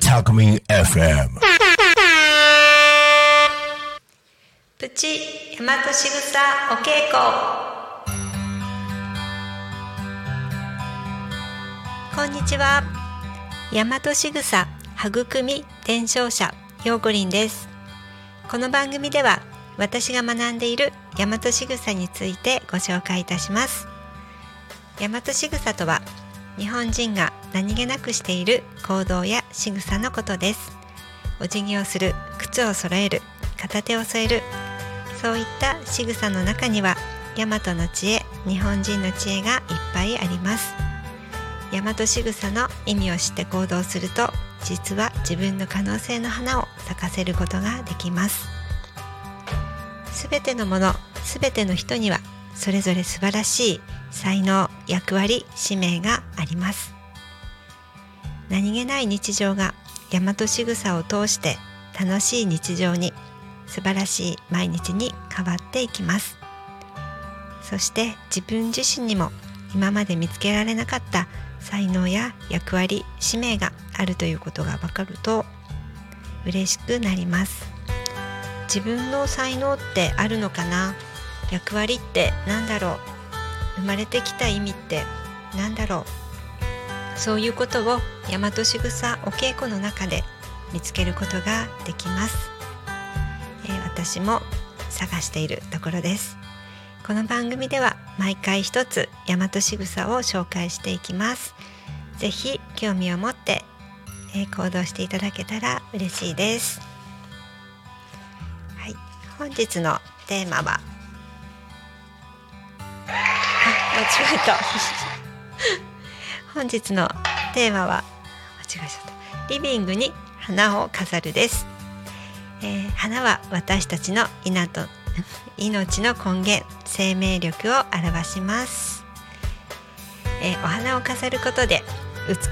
Takumi FM Puchi Yamato Shigusa Okeikoこんにちは。大和しぐさ育み伝承者ヨーコリンです。この番組では私が学んでいる大和しぐさについてご紹介いたします。大和しぐさとは日本人が何気なくしている行動や仕草のことです。お辞儀をする、靴を揃える、片手を添える、そういった仕草の中には大和の知恵、日本人の知恵がいっぱいあります。大和しぐさの意味を知って行動すると、実は自分の可能性の花を咲かせることができます。すべてのもの、すべての人にはそれぞれ素晴らしい才能、役割、使命があります。何気ない日常が大和しぐさを通して楽しい日常に、素晴らしい毎日に変わっていきます。そして自分自身にも今まで見つけられなかった才能や役割、使命があるということが分かると嬉しくなります。自分の才能ってあるのかな、役割ってなんだろう、生まれてきた意味ってなんだろう、そういうことを大和しぐさお稽古の中で見つけることができます。私も探しているところです。この番組では毎回一つ大和しぐさを紹介していきます。ぜひ興味を持って行動していただけたら嬉しいです。はい、本日のテーマは本日のテーマはリビングに花を飾るです。花は私たちの命の根源、生命力を表します。お花を飾ることで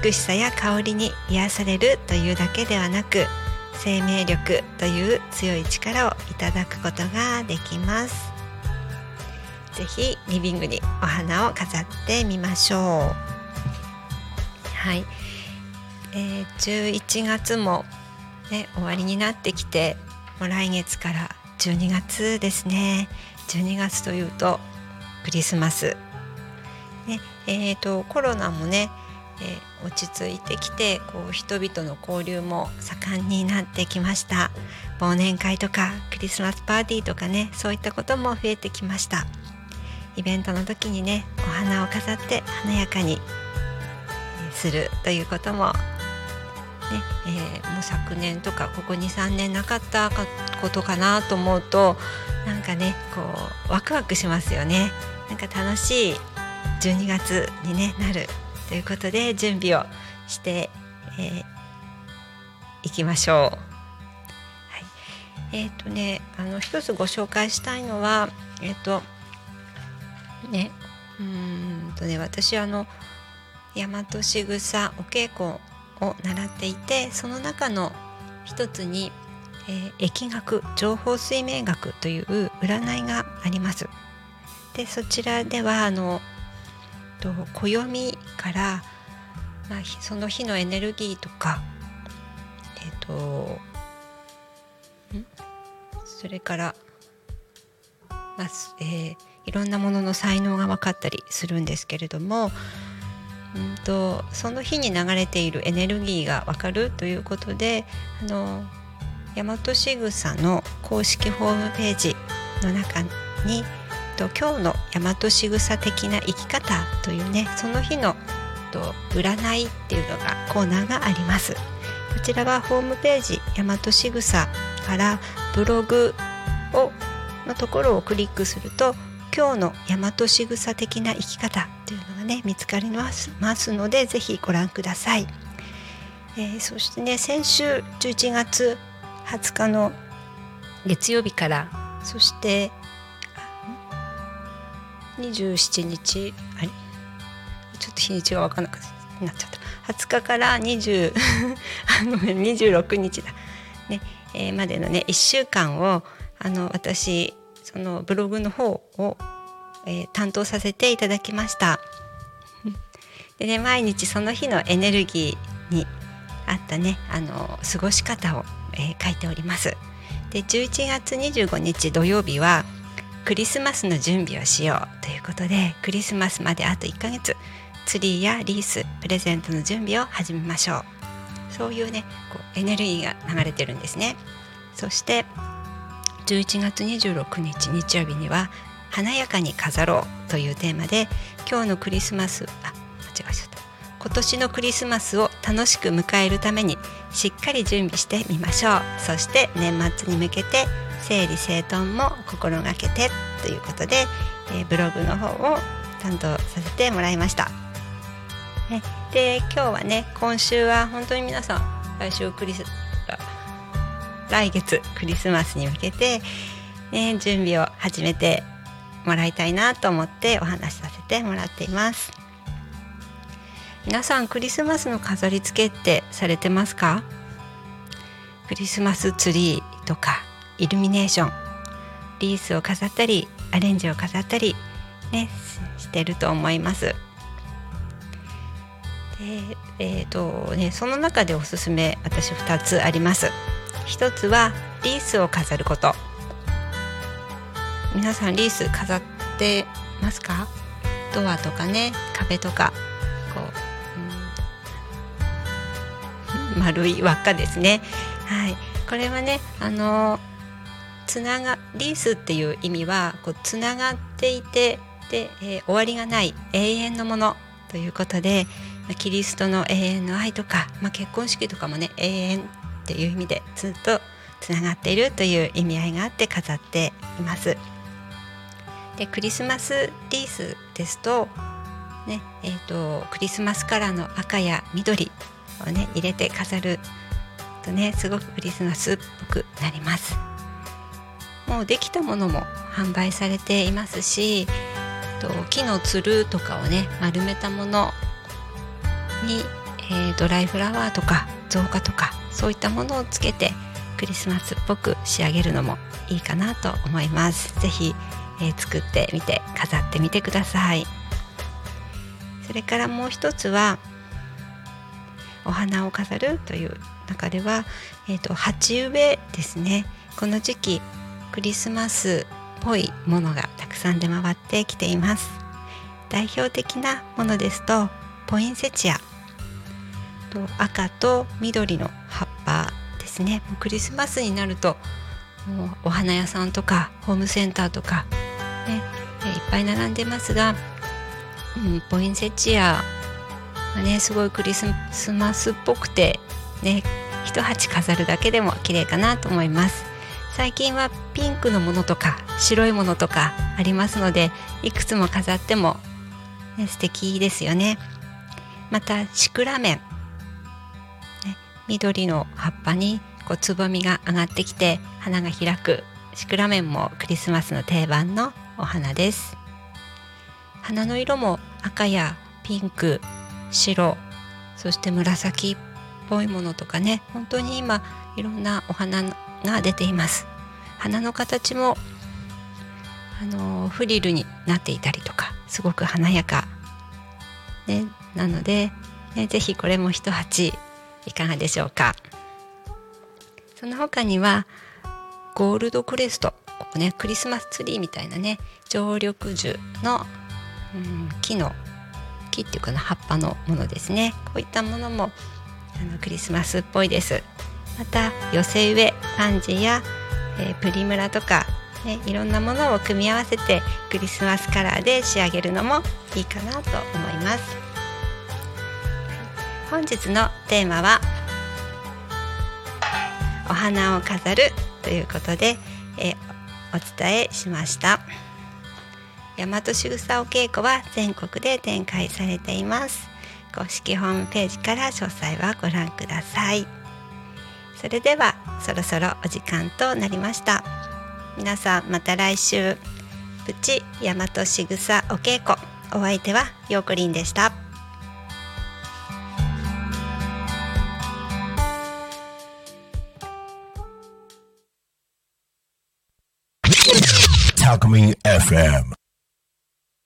美しさや香りに癒されるというだけではなく、生命力という強い力をいただくことができます。ぜひリビングにお花を飾ってみましょう。はい、11月も、終わりになってきて、もう来月から12月ですね。12月というとクリスマス、コロナもね、落ち着いてきて、こう人々の交流も盛んになってきました。忘年会とかクリスマスパーティーとかね、そういったことも増えてきました。イベントの時にね、お花を飾って華やかにするということももう昨年とかここ 2,3 年なかったことかなと思うと、なんかね、こうワクワクしますよね。なんか楽しい12月に、なるということで準備をしていきましょう。はい、一つご紹介したいのは、私大和しぐさお稽古を習っていて、その中の一つに、易学、情報水明学という占いがあります。で、そちらでは暦から、その日のエネルギーとか、それから、いろんなものの才能が分かったりするんですけれども、その日に流れているエネルギーが分かるということで、大和しぐさの公式ホームページの中に今日の大和しぐさ的な生き方というね、その日の占いっていうのがコーナーがあります。こちらはホームページ大和しぐさからブログのところをクリックすると、今日の大和しぐさ的な生き方というのがね、見つかりますので、ぜひご覧ください。そしてね、先週11月20日の月曜日から、そして27日あれちょっと日にちが分からなくなっちゃった、20日から26日だ、までのね1週間を私ブログの方を担当させていただきましたで、ね、毎日その日のエネルギーに合ったね過ごし方を、書いております。で、11月25日土曜日はクリスマスの準備をしようということで、クリスマスまであと1ヶ月、ツリーやリース、プレゼントの準備を始めましょう。そういうねこうエネルギーが流れてるんですね。そして11月26日日曜日には華やかに飾ろうというテーマで、今日のクリスマス今年のクリスマスを楽しく迎えるためにしっかり準備してみましょう。そして年末に向けて整理整頓も心がけてということで、ブログの方を担当させてもらいました。で、今日はね、今週は本当に皆さん来月クリスマスに向けて、ね、準備を始めてもらいたいなと思ってお話しさせてもらっています。皆さんクリスマスの飾り付けってされてますか？クリスマスツリーとかイルミネーション、リースを飾ったりアレンジを飾ったりねしてると思います。で、その中でおすすめ私2つあります。一つはリースを飾ること。皆さんリース飾ってますか？ドアとかね、壁とかこう、丸い輪っかですね、はい、これはねリースっていう意味はこうつながっていて、で、終わりがない永遠のものということで、キリストの永遠の愛とか、結婚式とかもね永遠という意味でずっとつながっているという意味合いがあって飾っています。で、クリスマスリースですと、ねクリスマスカラーの赤や緑をね入れて飾るとね、すごくクリスマスっぽくなります。もうできたものも販売されていますし、木のつるとかをね丸めたものに、ドライフラワーとか造花とかそういったものをつけてクリスマスっぽく仕上げるのもいいかなと思います。ぜひ、作ってみて飾ってみてください。それからもう一つはお花を飾るという中では、鉢植えですね。この時期クリスマスっぽいものがたくさん出回ってきています。代表的なものですとポインセチア、赤と緑の葉っぱですね。クリスマスになるともうお花屋さんとかホームセンターとか、ね、いっぱい並んでますが、ポインセチアはねすごいクリスマスっぽくてね、一鉢飾るだけでも綺麗かなと思います。最近はピンクのものとか白いものとかありますので、いくつも飾っても、ね、素敵ですよね。またシクラメン、緑の葉っぱにこうつぼみが上がってきて花が開くシクラメンもクリスマスの定番のお花です。花の色も赤やピンク、白、そして紫っぽいものとかね、本当に今いろんなお花が出ています。花の形もフリルになっていたりとか、すごく華やか、ね、なので、ね、ぜひこれも一鉢いかがでしょうか。その他にはゴールドクレスト、ここねクリスマスツリーみたいなね常緑樹の、木っていうかな、葉っぱのものですね。こういったものもクリスマスっぽいです。また寄せ植え、パンジーや、プリムラとか、ね、いろんなものを組み合わせてクリスマスカラーで仕上げるのもいいかなと思います。本日のテーマはお花を飾るということで、お伝えしました。大和しぐさお稽古は全国で展開されています。公式ホームページから詳細はご覧ください。それではそろそろお時間となりました。皆さんまた来週、プチ大和しぐさお稽古、お相手はようこりんでした。Alchemy FM